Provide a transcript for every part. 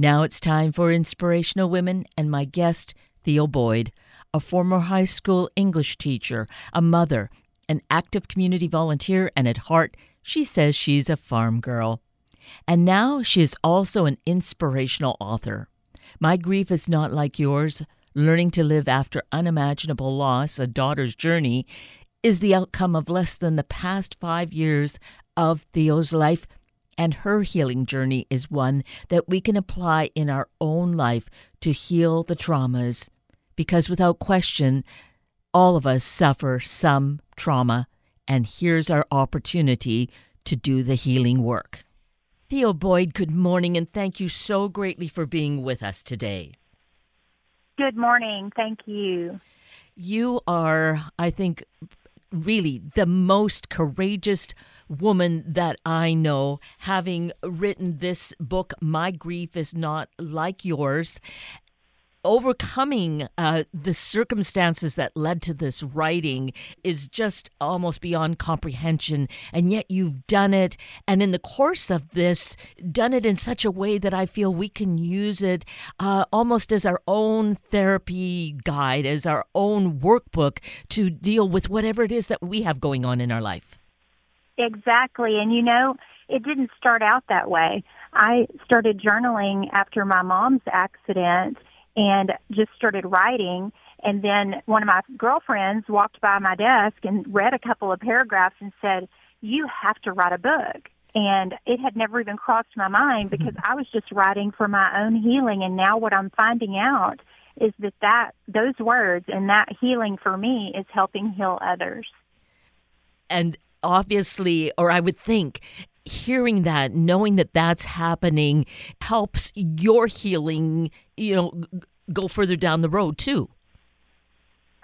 Now it's time for Inspirational Women and my guest, Theo Boyd, a former high school English teacher, a mother, an active community volunteer, and at heart, she says she's a farm girl. And now she is also an inspirational author. My Grief is Not Like Yours: Learning to Live After Unimaginable Loss, A Daughter's Journey, is the outcome of less than the past 5 years of Theo's life, and her healing journey is one that we can apply in our own life to heal the traumas, because without question, all of us suffer some trauma, and here's our opportunity to do the healing work. Theo Boyd, good morning, and thank you so greatly for being with us today. Good morning. Thank you. You are, I think, really the most courageous woman that I know, having written this book, My Grief is Not Like Yours, overcoming the circumstances that led to this writing is just almost beyond comprehension. And yet you've done it. And in the course of this, done it in such a way that I feel we can use it almost as our own therapy guide, as our own workbook to deal with whatever it is that we have going on in our life. Exactly. And, you know, it didn't start out that way. I started journaling after my mom's accident and just started writing, and then one of my girlfriends walked by my desk and read a couple of paragraphs and said, "You have to write a book." And it had never even crossed my mind because I was just writing for my own healing, and now what I'm finding out is that those words and that healing for me is helping heal others. And obviously, or I would think, hearing that, knowing that that's happening, helps your healing, you know, go further down the road too.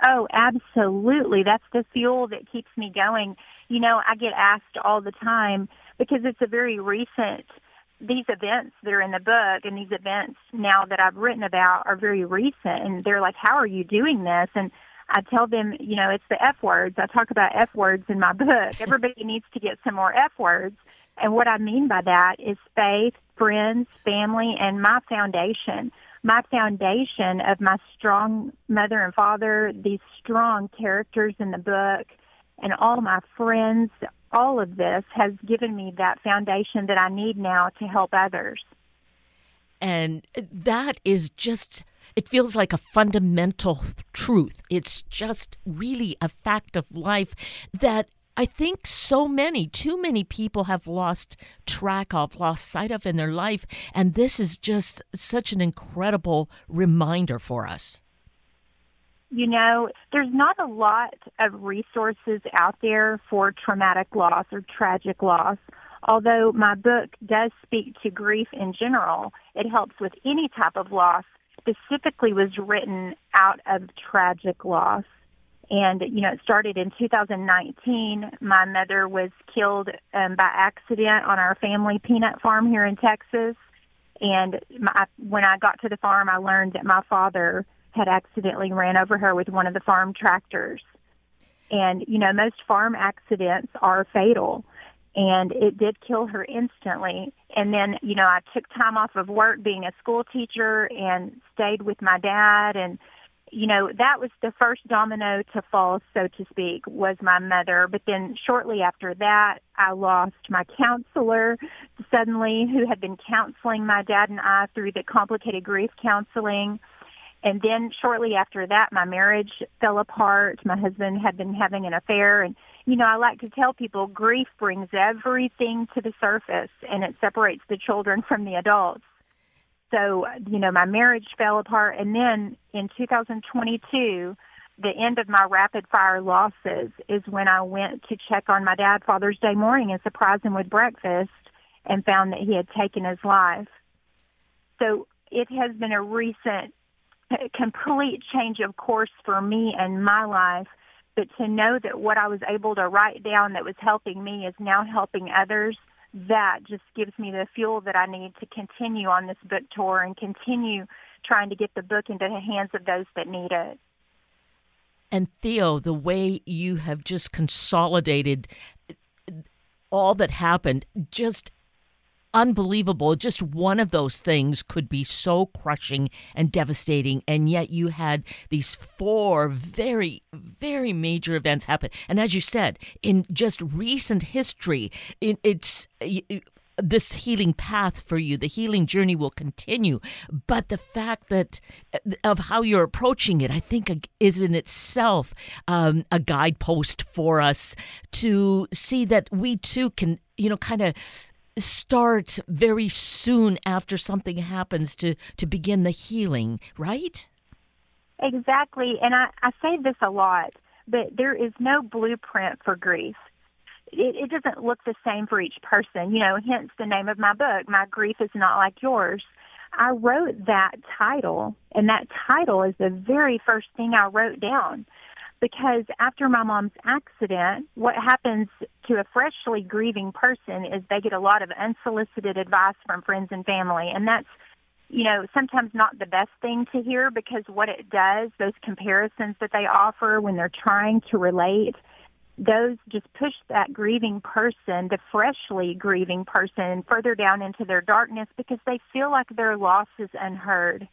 Oh, absolutely. That's the fuel that keeps me going. You know, I get asked all the time because it's a very recent, these events that are in the book and these events now that I've written about are very recent. And they're like, "How are you doing this?" And I tell them, you know, it's the F words. I talk about F words in my book. Everybody needs to get some more F words. And what I mean by that is faith, friends, family, and my foundation. My foundation of my strong mother and father, these strong characters in the book, and all my friends, all of this has given me that foundation that I need now to help others. And that is just, it feels like a fundamental truth. It's just really a fact of life that I think so many, too many people have lost track of, lost sight of in their life. And this is just such an incredible reminder for us. You know, there's not a lot of resources out there for traumatic loss or tragic loss. Although my book does speak to grief in general, it helps with any type of loss, specifically was written out of tragic loss. And, you know, it started in 2019. My mother was killed by accident on our family peanut farm here in Texas. And when I got to the farm, I learned that my father had accidentally ran over her with one of the farm tractors. And, you know, most farm accidents are fatal. And it did kill her instantly. And then, you know, I took time off of work being a school teacher and stayed with my dad. And, you know, that was the first domino to fall, so to speak, was my mother. But then shortly after that, I lost my counselor suddenly, who had been counseling my dad and I through the complicated grief counseling. And then shortly after that, my marriage fell apart. My husband had been having an affair. And, you know, I like to tell people grief brings everything to the surface, and it separates the children from the adults. So, you know, my marriage fell apart. And then in 2022, the end of my rapid-fire losses is when I went to check on my dad Father's Day morning and surprise him with breakfast and found that he had taken his life. So it has been a recent complete change of course for me and my life, but to know that what I was able to write down that was helping me is now helping others, that just gives me the fuel that I need to continue on this book tour and continue trying to get the book into the hands of those that need it. And Theo, the way you have just consolidated all that happened, just unbelievable. Just one of those things could be so crushing and devastating. And yet you had these four very, very major events happen. And as you said, in just recent history, this healing path for you, the healing journey will continue. But the fact that of how you're approaching it, I think is in itself a guidepost for us to see that we too can, kind of start very soon after something happens to begin the healing, right? Exactly. And I say this a lot, but there is no blueprint for grief. It doesn't look the same for each person, hence the name of my book, My Grief is Not Like Yours. I wrote that title, and that title is the very first thing I wrote down, because after my mom's accident, what happens to a freshly grieving person is they get a lot of unsolicited advice from friends and family, and that's, sometimes not the best thing to hear, because what it does, those comparisons that they offer when they're trying to relate, those just push that grieving person, the freshly grieving person, further down into their darkness because they feel like their loss is unheard.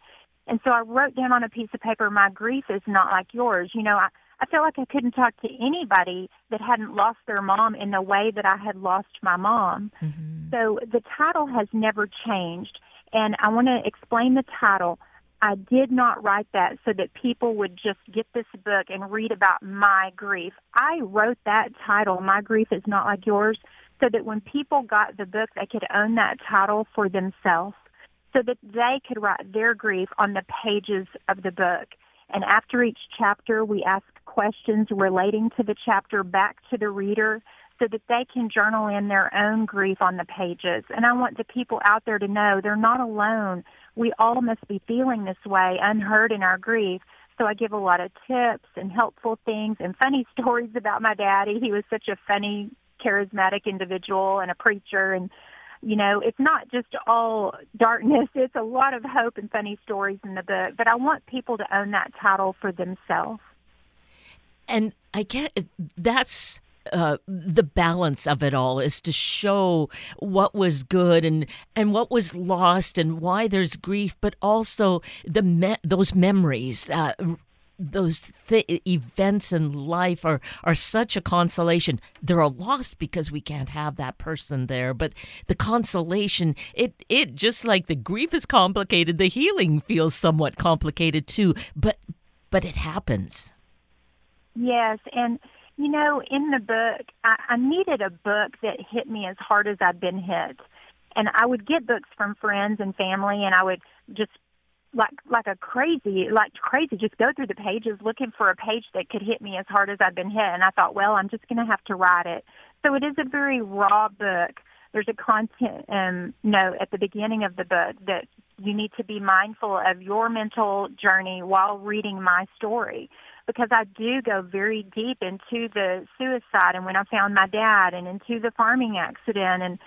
And so I wrote down on a piece of paper, my grief is not like yours. I feel like I couldn't talk to anybody that hadn't lost their mom in the way that I had lost my mom. Mm-hmm. So the title has never changed. And I want to explain the title. I did not write that so that people would just get this book and read about my grief. I wrote that title, My Grief is Not Like Yours, so that when people got the book, they could own that title for themselves, so that they could write their grief on the pages of the book. And after each chapter, we ask questions relating to the chapter back to the reader so that they can journal in their own grief on the pages. And I want the people out there to know they're not alone. We all must be feeling this way, unheard in our grief. So I give a lot of tips and helpful things and funny stories about my daddy. He was such a funny, charismatic individual and a preacher. And, it's not just all darkness. It's a lot of hope and funny stories in the book. But I want people to own that title for themselves. And I get that's... the balance of it all is to show what was good and what was lost and why there's grief, but also those memories, events in life are such a consolation. They're a loss because we can't have that person there, but the consolation, it just like the grief is complicated, the healing feels somewhat complicated too, but it happens. Yes, and in the book, I needed a book that hit me as hard as I'd been hit. And I would get books from friends and family, and I would just, like crazy, just go through the pages looking for a page that could hit me as hard as I'd been hit. And I thought, well, I'm just going to have to write it. So it is a very raw book. There's a content note at the beginning of the book that you need to be mindful of your mental journey while reading my story, because I do go very deep into the suicide and when I found my dad and into the farming accident. And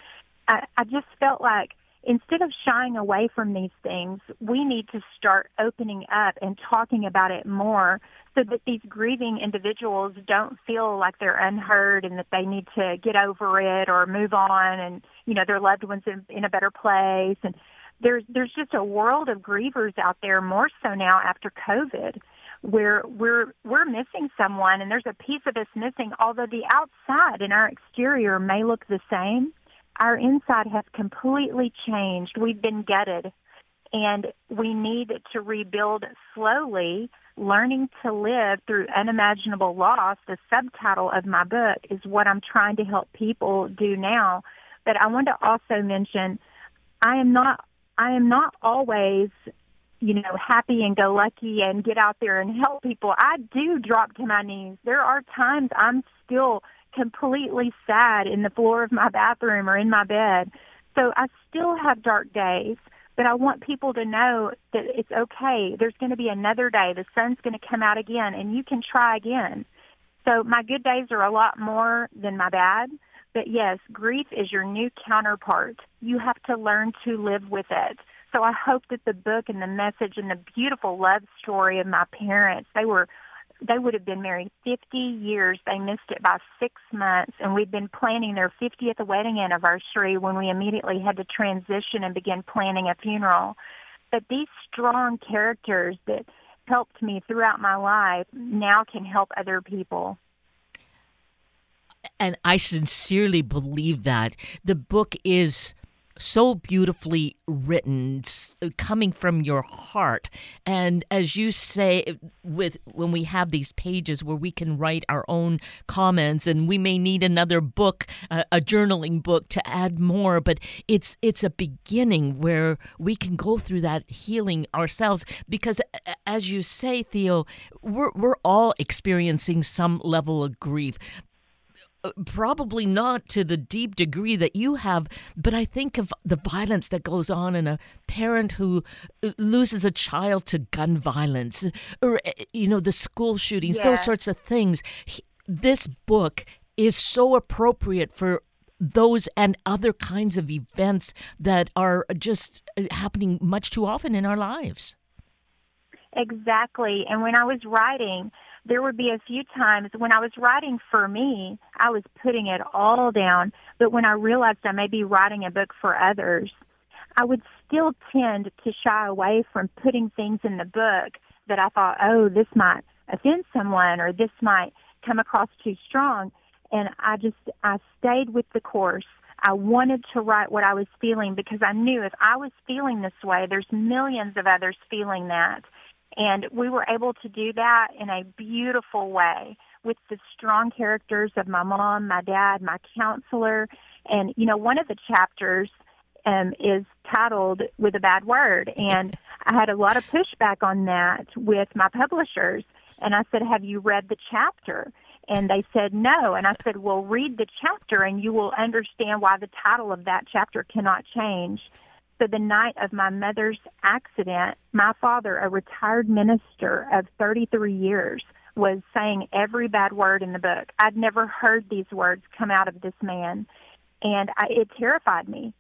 I just felt like instead of shying away from these things, we need to start opening up and talking about it more so that these grieving individuals don't feel like they're unheard and that they need to get over it or move on and, their loved ones in a better place. And there's just a world of grievers out there, more so now after COVID, where we're missing someone and there's a piece of us missing. Although the outside and our exterior may look the same, our inside has completely changed. We've been gutted, and we need to rebuild slowly. Learning to Live Through Unimaginable Loss, the subtitle of my book, is what I'm trying to help people do now. But I want to also mention I am not always, happy and go lucky and get out there and help people. I do drop to my knees. There are times I'm still completely sad in the floor of my bathroom or in my bed. So I still have dark days, but I want people to know that it's okay. There's going to be another day. The sun's going to come out again, and you can try again. So my good days are a lot more than my bad. But yes, grief is your new counterpart. You have to learn to live with it. So I hope that the book and the message and the beautiful love story of my parents, they were they would have been married 50 years. They missed it by 6 months, and we'd been planning their 50th wedding anniversary when we immediately had to transition and begin planning a funeral. But these strong characters that helped me throughout my life now can help other people. And I sincerely believe that. The book is so beautifully written, coming from your heart. And as you say, when we have these pages where we can write our own comments, and we may need another book, a journaling book, to add more, but it's a beginning where we can go through that healing ourselves. Because as you say, Theo, we're all experiencing some level of grief. Probably not to the deep degree that you have, but I think of the violence that goes on in a parent who loses a child to gun violence, or, you know, the school shootings, yeah, those sorts of things. This book is so appropriate for those and other kinds of events that are just happening much too often in our lives. Exactly. And when I was writing, there would be a few times when I was writing for me, I was putting it all down. But when I realized I may be writing a book for others, I would still tend to shy away from putting things in the book that I thought, oh, this might offend someone, or this might come across too strong. And I stayed with the course. I wanted to write what I was feeling, because I knew if I was feeling this way, there's millions of others feeling that. And we were able to do that in a beautiful way with the strong characters of my mom, my dad, my counselor. And, you know, one of the chapters is titled With a Bad Word. And I had a lot of pushback on that with my publishers. And I said, have you read the chapter? And they said, no. And I said, well, read the chapter and you will understand why the title of that chapter cannot change. So the night of my mother's accident, my father, a retired minister of 33 years, was saying every bad word in the book. I'd never heard these words come out of this man, and it terrified me.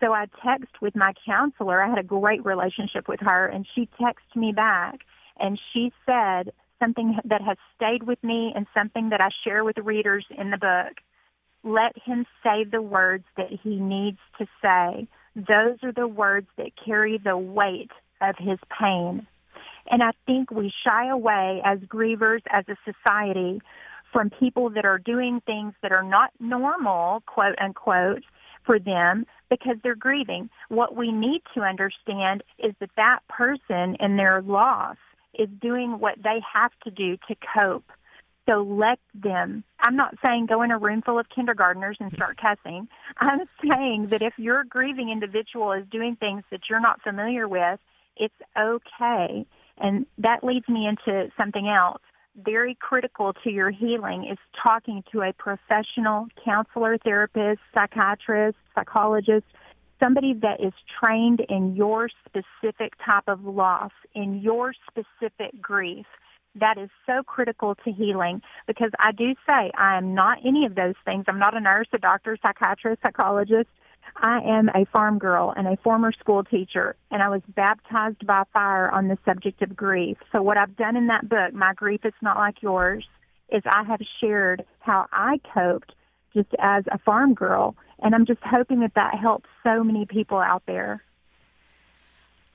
So I texted with my counselor. I had a great relationship with her, and she texted me back, and she said something that has stayed with me and something that I share with readers in the book. Let him say the words that he needs to say. Those are the words that carry the weight of his pain. And I think we shy away as grievers, as a society, from people that are doing things that are not normal, quote unquote, for them because they're grieving. What we need to understand is that that person in their loss is doing what they have to do to cope. So let them. I'm not saying go in a room full of kindergartners and start cussing. I'm saying that if your grieving individual is doing things that you're not familiar with, it's okay. And that leads me into something else. Very critical to your healing is talking to a professional counselor, therapist, psychiatrist, psychologist, somebody that is trained in your specific type of loss, in your specific grief. That is so critical to healing, because I do say I am not any of those things. I'm not a nurse, a doctor, psychiatrist, psychologist. I am a farm girl and a former school teacher, and I was baptized by fire on the subject of grief. So what I've done in that book, My Grief is Not Like Yours, is I have shared how I coped just as a farm girl, and I'm just hoping that that helps so many people out there.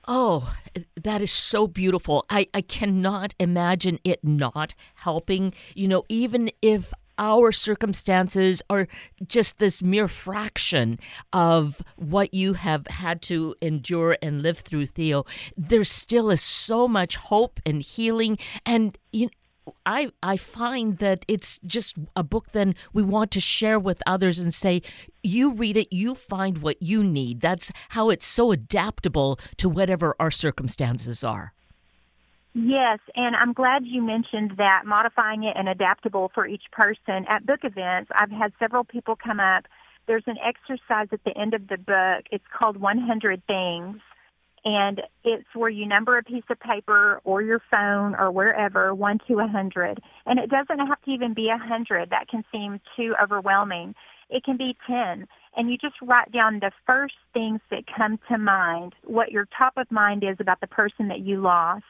Oh, that is so beautiful. I cannot imagine it not helping, you know, even if our circumstances are just this mere fraction of what you have had to endure and live through, Theo. There still is so much hope and healing. And you know, I find that it's just a book then we want to share with others and say, you read it, you find what you need. That's how it's so adaptable to whatever our circumstances are. Yes, and I'm glad you mentioned that, modifying it and adaptable for each person. At book events, I've had several people come up. There's an exercise at the end of the book. It's called 100 Things. And it's where you number a piece of paper or your phone or wherever, 1 to 100. And it doesn't have to even be 100. That can seem too overwhelming. It can be 10. And you just write down the first things that come to mind, what your top of mind is about the person that you lost.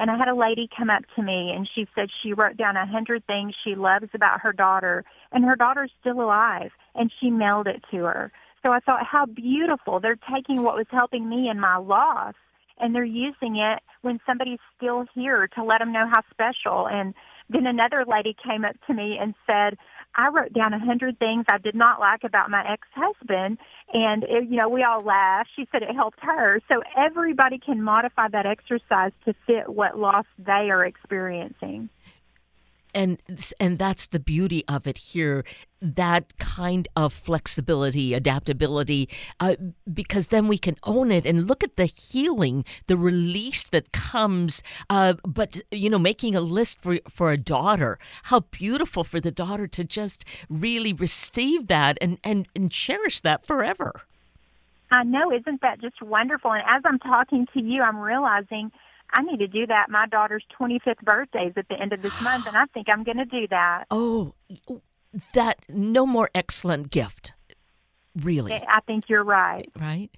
And I had a lady come up to me, and she said she wrote down 100 things she loves about her daughter, and her daughter's still alive, and she mailed it to her. So I thought, how beautiful. They're taking what was helping me in my loss, and they're using it when somebody's still here to let them know how special. And then another lady came up to me and said, I wrote down 100 things I did not like about my ex-husband, and, we all laughed. She said it helped her. So everybody can modify that exercise to fit what loss they are experiencing. And that's the beauty of it here, that kind of flexibility, adaptability, because then we can own it and look at the healing, the release that comes. But, making a list for a daughter, how beautiful for the daughter to just really receive that and cherish that forever. I know. Isn't that just wonderful? And as I'm talking to you, I'm realizing I need to do that. My daughter's 25th birthday is at the end of this month, and I think I'm going to do that. Oh, that no more excellent gift, really. I think you're right. Right?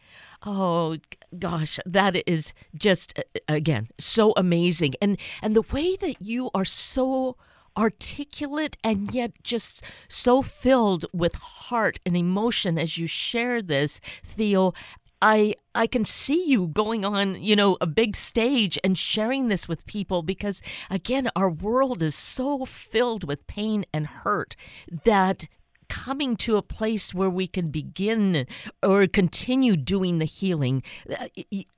Oh, gosh, that is just, again, so amazing. And the way that you are so articulate and yet just so filled with heart and emotion as you share this, Theo, I can see you going on, a big stage and sharing this with people because, again, our world is so filled with pain and hurt that coming to a place where we can begin or continue doing the healing,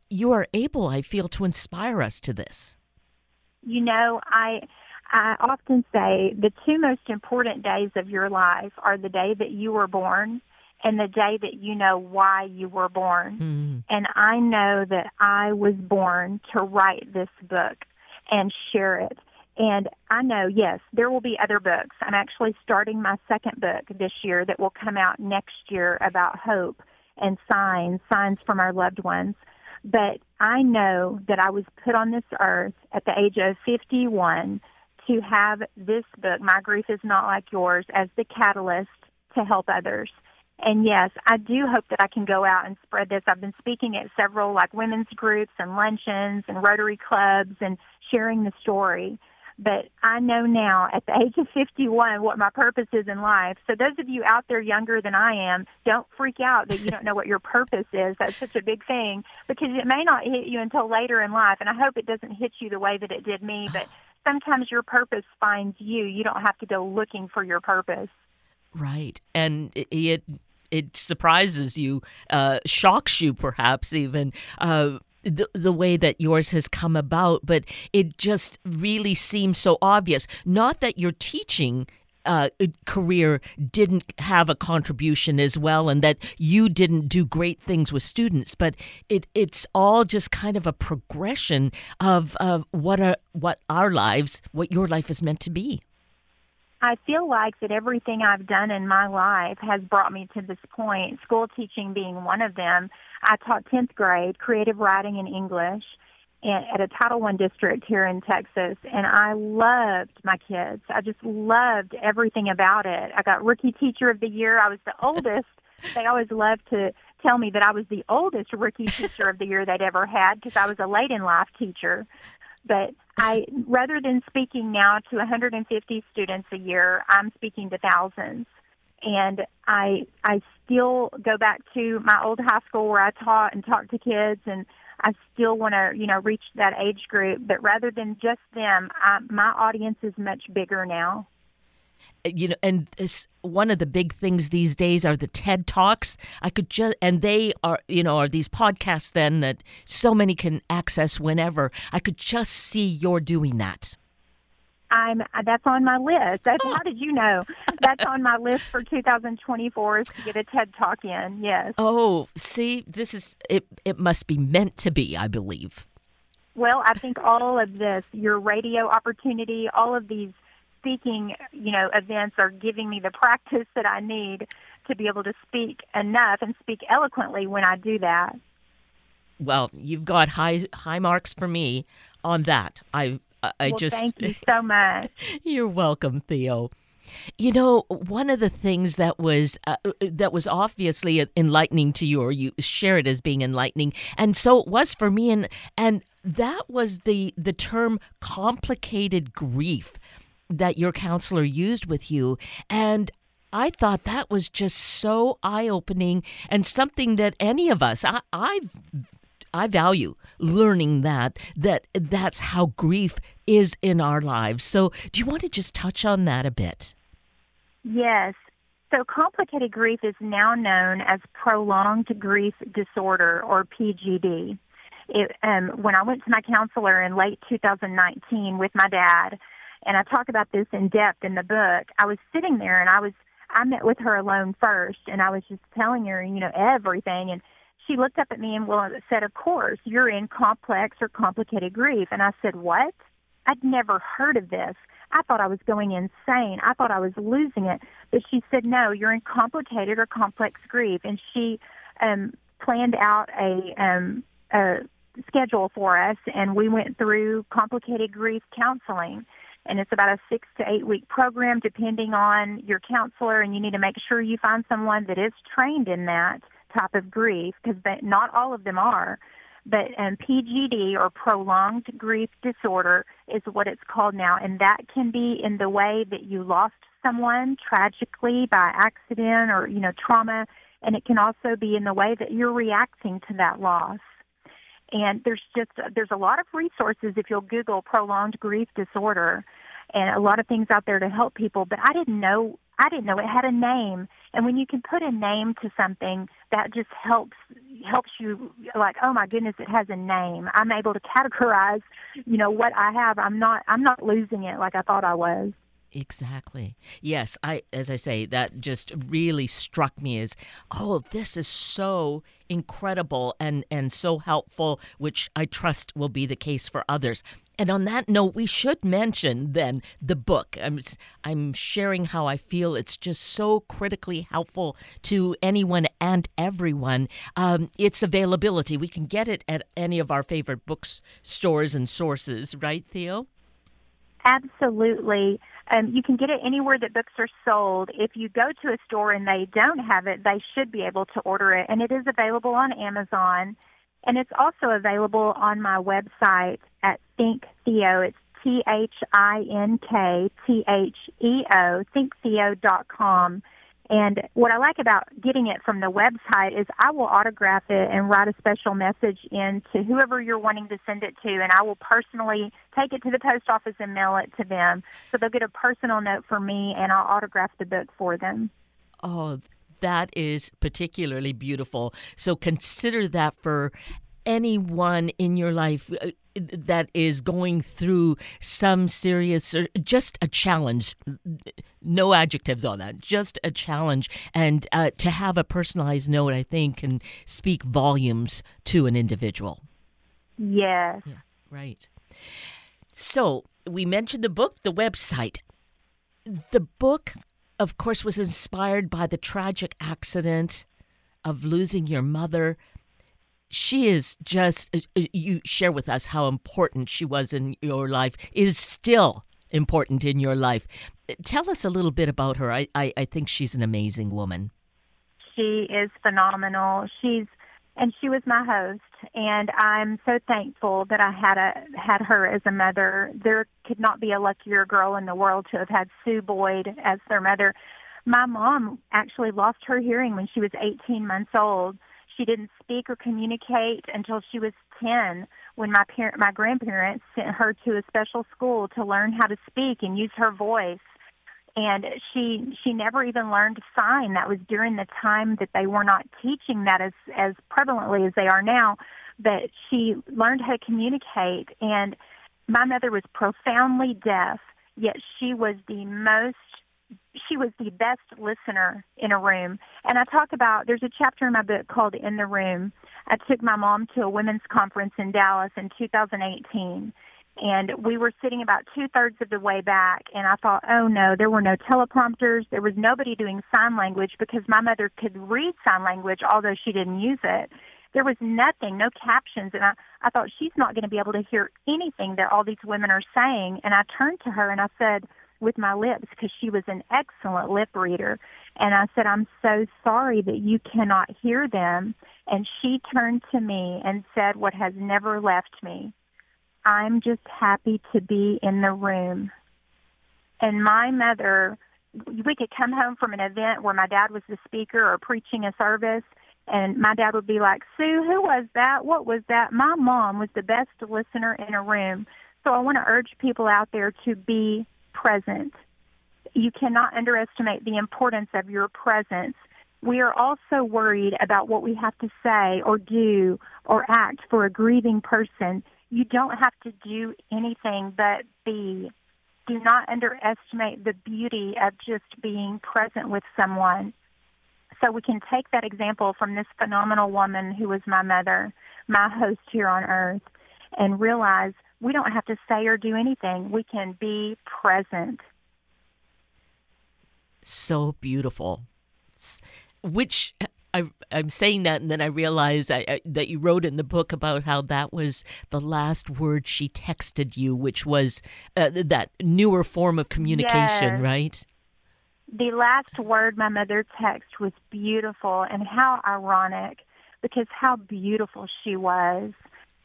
you are able, I feel, to inspire us to this. I often say the two most important days of your life are the day that you were born and the day that you know why you were born. And I know that I was born to write this book and share it. And I know, yes, there will be other books. I'm actually starting my second book this year that will come out next year about hope and signs from our loved ones. But I know that I was put on this earth at the age of 51 to have this book, My Grief is Not Like Yours, as the catalyst to help others. And yes, I do hope that I can go out and spread this. I've been speaking at several women's groups and luncheons and Rotary clubs and sharing the story. But I know now at the age of 51 what my purpose is in life. So those of you out there younger than I am, don't freak out that you don't know what your purpose is. That's such a big thing because it may not hit you until later in life. And I hope it doesn't hit you the way that it did me. But sometimes your purpose finds you. You don't have to go looking for your purpose. Right. And it surprises you, shocks you perhaps even, the way that yours has come about. But it just really seems so obvious. Not that your teaching career didn't have a contribution as well and that you didn't do great things with students, but it's all just kind of a progression of what your life is meant to be. I feel like that everything I've done in my life has brought me to this point, school teaching being one of them. I taught 10th grade, creative writing and English at a Title I district here in Texas, and I loved my kids. I just loved everything about it. I got Rookie Teacher of the Year. I was the oldest. They always loved to tell me that I was the oldest Rookie Teacher of the Year they'd ever had because I was a late-in-life teacher. But rather than speaking now to 150 students a year, I'm speaking to thousands. And I still go back to my old high school where I taught and talked to kids, and I still want to, reach that age group. But rather than just them, my audience is much bigger now. And one of the big things these days are the TED Talks. And they are, are these podcasts then that so many can access whenever. I could just see you're doing that. That's on my list. How did you know? That's on my list for 2024 is to get a TED Talk in. Yes. Oh, see, this is it. It must be meant to be, I believe. Well, I think all of this, your radio opportunity, all of these speaking, events are giving me the practice that I need to be able to speak enough and speak eloquently when I do that. Well, you've got high marks for me on that. Thank you so much. You're welcome, Theo. One of the things that was obviously enlightening to you, or you share it as being enlightening, and so it was for me, and that was the term complicated grief that your counselor used with you. And I thought that was just so eye-opening and something that any of us, I value learning that's how grief is in our lives. So do you want to just touch on that a bit? Yes. So complicated grief is now known as prolonged grief disorder, or PGD. When I went to my counselor in late 2019 with my dad, and I talk about this in depth in the book, I was sitting there and I met with her alone first, and I was just telling her, you know, everything. And she looked up at me and said, of course, you're in complex or complicated grief. And I said, what? I'd never heard of this. I thought I was going insane. I thought I was losing it. But she said, no, you're in complicated or complex grief. And she planned out a schedule for us, and we went through complicated grief counseling. And it's about a 6 to 8 week program, depending on your counselor, and you need to make sure you find someone that is trained in that type of grief, because not all of them are. But PGD, or prolonged grief disorder, is what it's called now, and that can be in the way that you lost someone tragically by accident or, you know, trauma, and it can also be in the way that you're reacting to that loss. And there's a lot of resources if you'll Google prolonged grief disorder, and a lot of things out there to help people. But I didn't know it had a name. And when you can put a name to something, that just helps you, like, oh my goodness, it has a name. I'm able to categorize, you know, what I have. I'm not losing it like I thought I was. Exactly. Yes, as I say, that just really struck me as, oh, this is so incredible and so helpful, which I trust will be the case for others. And on that note, we should mention then the book. I'm sharing how I feel. It's just so critically helpful to anyone and everyone. Its availability, we can get it at any of our favorite bookstores and sources, right, Theo? Absolutely. You can get it anywhere that books are sold. If you go to a store and they don't have it, they should be able to order it. And it is available on Amazon. And it's also available on my website at Think Theo. It's ThinkTheo, thinktheo.com. And what I like about getting it from the website is I will autograph it and write a special message in to whoever you're wanting to send it to, and I will personally take it to the post office and mail it to them. So they'll get a personal note from me, and I'll autograph the book for them. Oh, that is particularly beautiful. So consider that for anyone in your life that is going through some serious, or just a challenge, no adjectives on that, just a challenge. And to have a personalized note, I think, can speak volumes to an individual. Yes. Yeah, right. So we mentioned the book, the website. The book, of course, was inspired by the tragic accident of losing your mother. She is just, you share with us how important she was in your life, is still important in your life. Tell us a little bit about her. I think she's an amazing woman. She is phenomenal. She was my host, and I'm so thankful that I had her as a mother. There could not be a luckier girl in the world to have had Sue Boyd as their mother. My mom actually lost her hearing when she was 18 months old. She didn't speak or communicate until she was 10, when my grandparents sent her to a special school to learn how to speak and use her voice. And she never even learned sign. That was during the time that they were not teaching that as prevalently as they are now. But she learned how to communicate. And my mother was profoundly deaf, yet she was the best listener in a room. And I talk about, there's a chapter in my book called In the Room. I took my mom to a women's conference in Dallas in 2018, and we were sitting about two-thirds of the way back, and I thought, oh, no, there were no teleprompters. There was nobody doing sign language, because my mother could read sign language, although she didn't use it. There was nothing, no captions, and I thought, she's not going to be able to hear anything that all these women are saying. And I turned to her, and I said, with my lips, because she was an excellent lip reader. And I said, I'm so sorry that you cannot hear them. And she turned to me and said what has never left me. I'm just happy to be in the room. And my mother, we could come home from an event where my dad was the speaker or preaching a service, and my dad would be like, Sue, who was that? What was that? My mom was the best listener in a room. So I want to urge people out there to be present. You cannot underestimate the importance of your presence. We are also worried about what we have to say or do or act for a grieving person. You don't have to do anything but be. Do not underestimate the beauty of just being present with someone. So we can take that example from this phenomenal woman who was my mother, my host here on earth, and realize we don't have to say or do anything. We can be present. So beautiful. Which I'm saying that, and then I realize that you wrote in the book about how that was the last word she texted you, which was that newer form of communication, yes. Right? The last word my mother texted was beautiful, and how ironic, because how beautiful she was,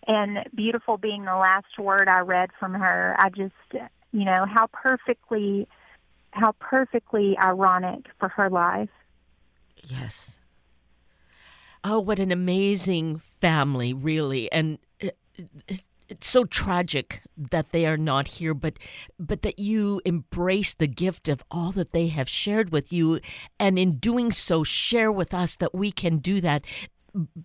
and beautiful being the last word I read from her. I just, you know, how perfectly ironic for her life. Yes. Oh, what an amazing family, really. And it's so tragic that they are not here, but that you embrace the gift of all that they have shared with you, and in doing so, share with us that we can do that.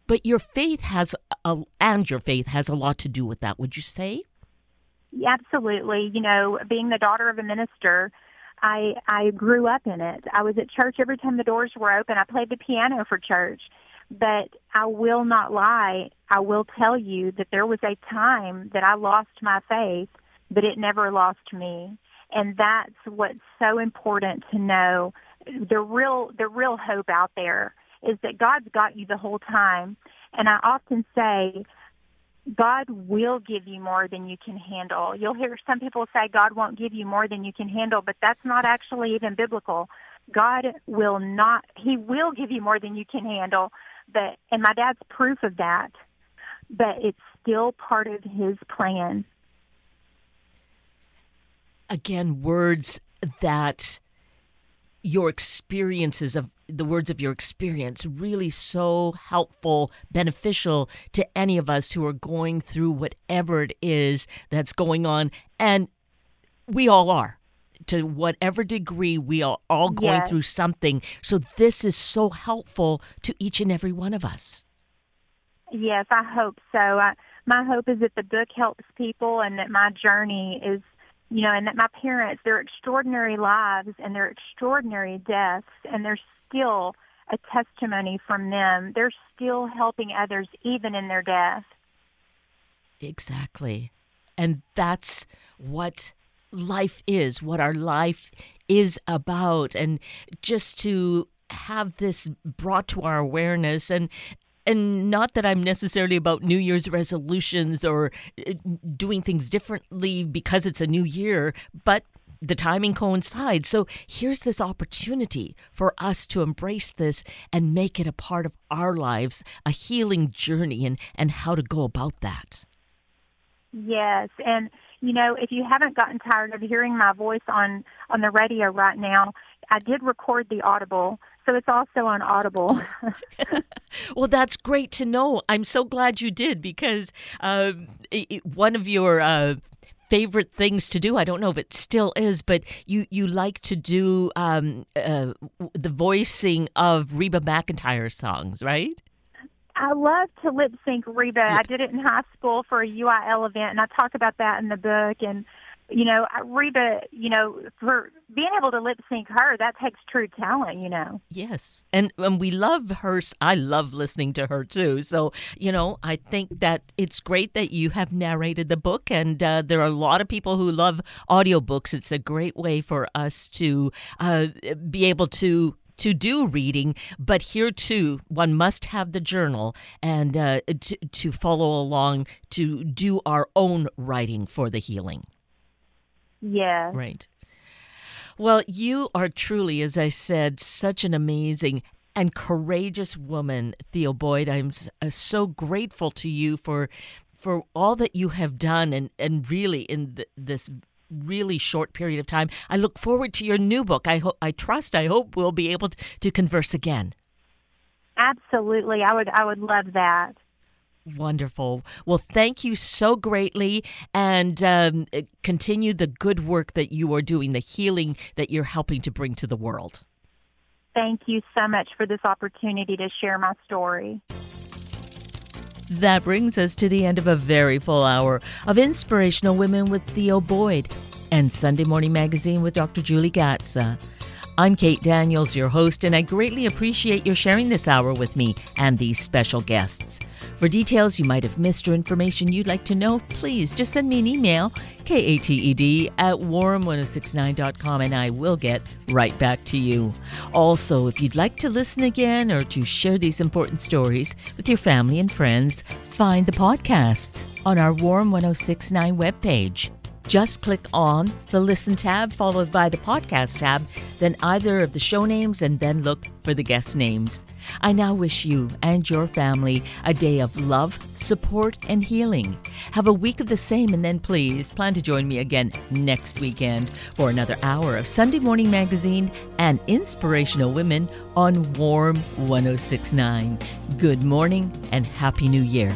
But your faith has a lot to do with that, would you say? Yeah, absolutely. You know, being the daughter of a minister, I grew up in it. I was at church every time the doors were open. I played the piano for church. But I will not lie. I will tell you that there was a time that I lost my faith, but it never lost me. And that's what's so important to know. The real hope out there is that God's got you the whole time. And I often say, God will give you more than you can handle. You'll hear some people say God won't give you more than you can handle, but that's not actually even biblical. God will not, he will give you more than you can handle, but, and my dad's proof of that, but it's still part of his plan. Again, words that your experiences of the words of your experience really so helpful, beneficial to any of us who are going through whatever it is that's going on. And we all are. To whatever degree, we are all going yes. through something. So this is so helpful to each and every one of us. Yes, I hope so. My hope is that the book helps people, and that my journey is, you know, and that my parents, their extraordinary lives and their extraordinary deaths, and there's still a testimony from them. They're still helping others, even in their death. Exactly. And that's what life is, what our life is about. And just to have this brought to our awareness, and not that I'm necessarily about New Year's resolutions or doing things differently because it's a new year, but the timing coincides. So here's this opportunity for us to embrace this and make it a part of our lives, a healing journey, and how to go about that. Yes. And you know, if you haven't gotten tired of hearing my voice on the radio right now, I did record the Audible, so it's also on Audible. Well, that's great to know. I'm so glad you did, because one of your favorite things to do, I don't know if it still is, but you like to do the voicing of Reba McEntire songs, right? I love to lip sync Reba. I did it in high school for a UIL event, and I talk about that in the book. And, you know, Reba, you know, for being able to lip sync her, that takes true talent, you know. Yes. And we love her. I love listening to her, too. So, you know, I think that it's great that you have narrated the book. And there are a lot of people who love audiobooks. It's a great way for us to be able to do reading, but here too, one must have the journal and to follow along, to do our own writing for the healing. Yeah. Right. Well, you are truly, as I said, such an amazing and courageous woman, Theo Boyd. I'm so grateful to you for for all that you have done and really in this really short period of time. I look forward to your new book. I hope we'll be able to converse again. Absolutely. I would love that. Wonderful. Well, thank you so greatly, and continue the good work that you are doing, the healing that you're helping to bring to the world. Thank you so much for this opportunity to share my story. That brings us to the end of a very full hour of Inspirational Women with Theo Boyd and Sunday Morning Magazine with Dr. Julie Gatsa. I'm Kate Daniels, your host, and I greatly appreciate your sharing this hour with me and these special guests. For details you might have missed or information you'd like to know, please just send me an email, KATED@warm1069.com, and I will get right back to you. Also, if you'd like to listen again or to share these important stories with your family and friends, find the podcasts on our Warm 106.9 webpage. Just click on the Listen tab followed by the Podcast tab, then either of the show names, and then look for the guest names. I now wish you and your family a day of love, support, and healing. Have a week of the same, and then please plan to join me again next weekend for another hour of Sunday Morning Magazine and Inspirational Women on Warm 106.9. Good morning and Happy New Year.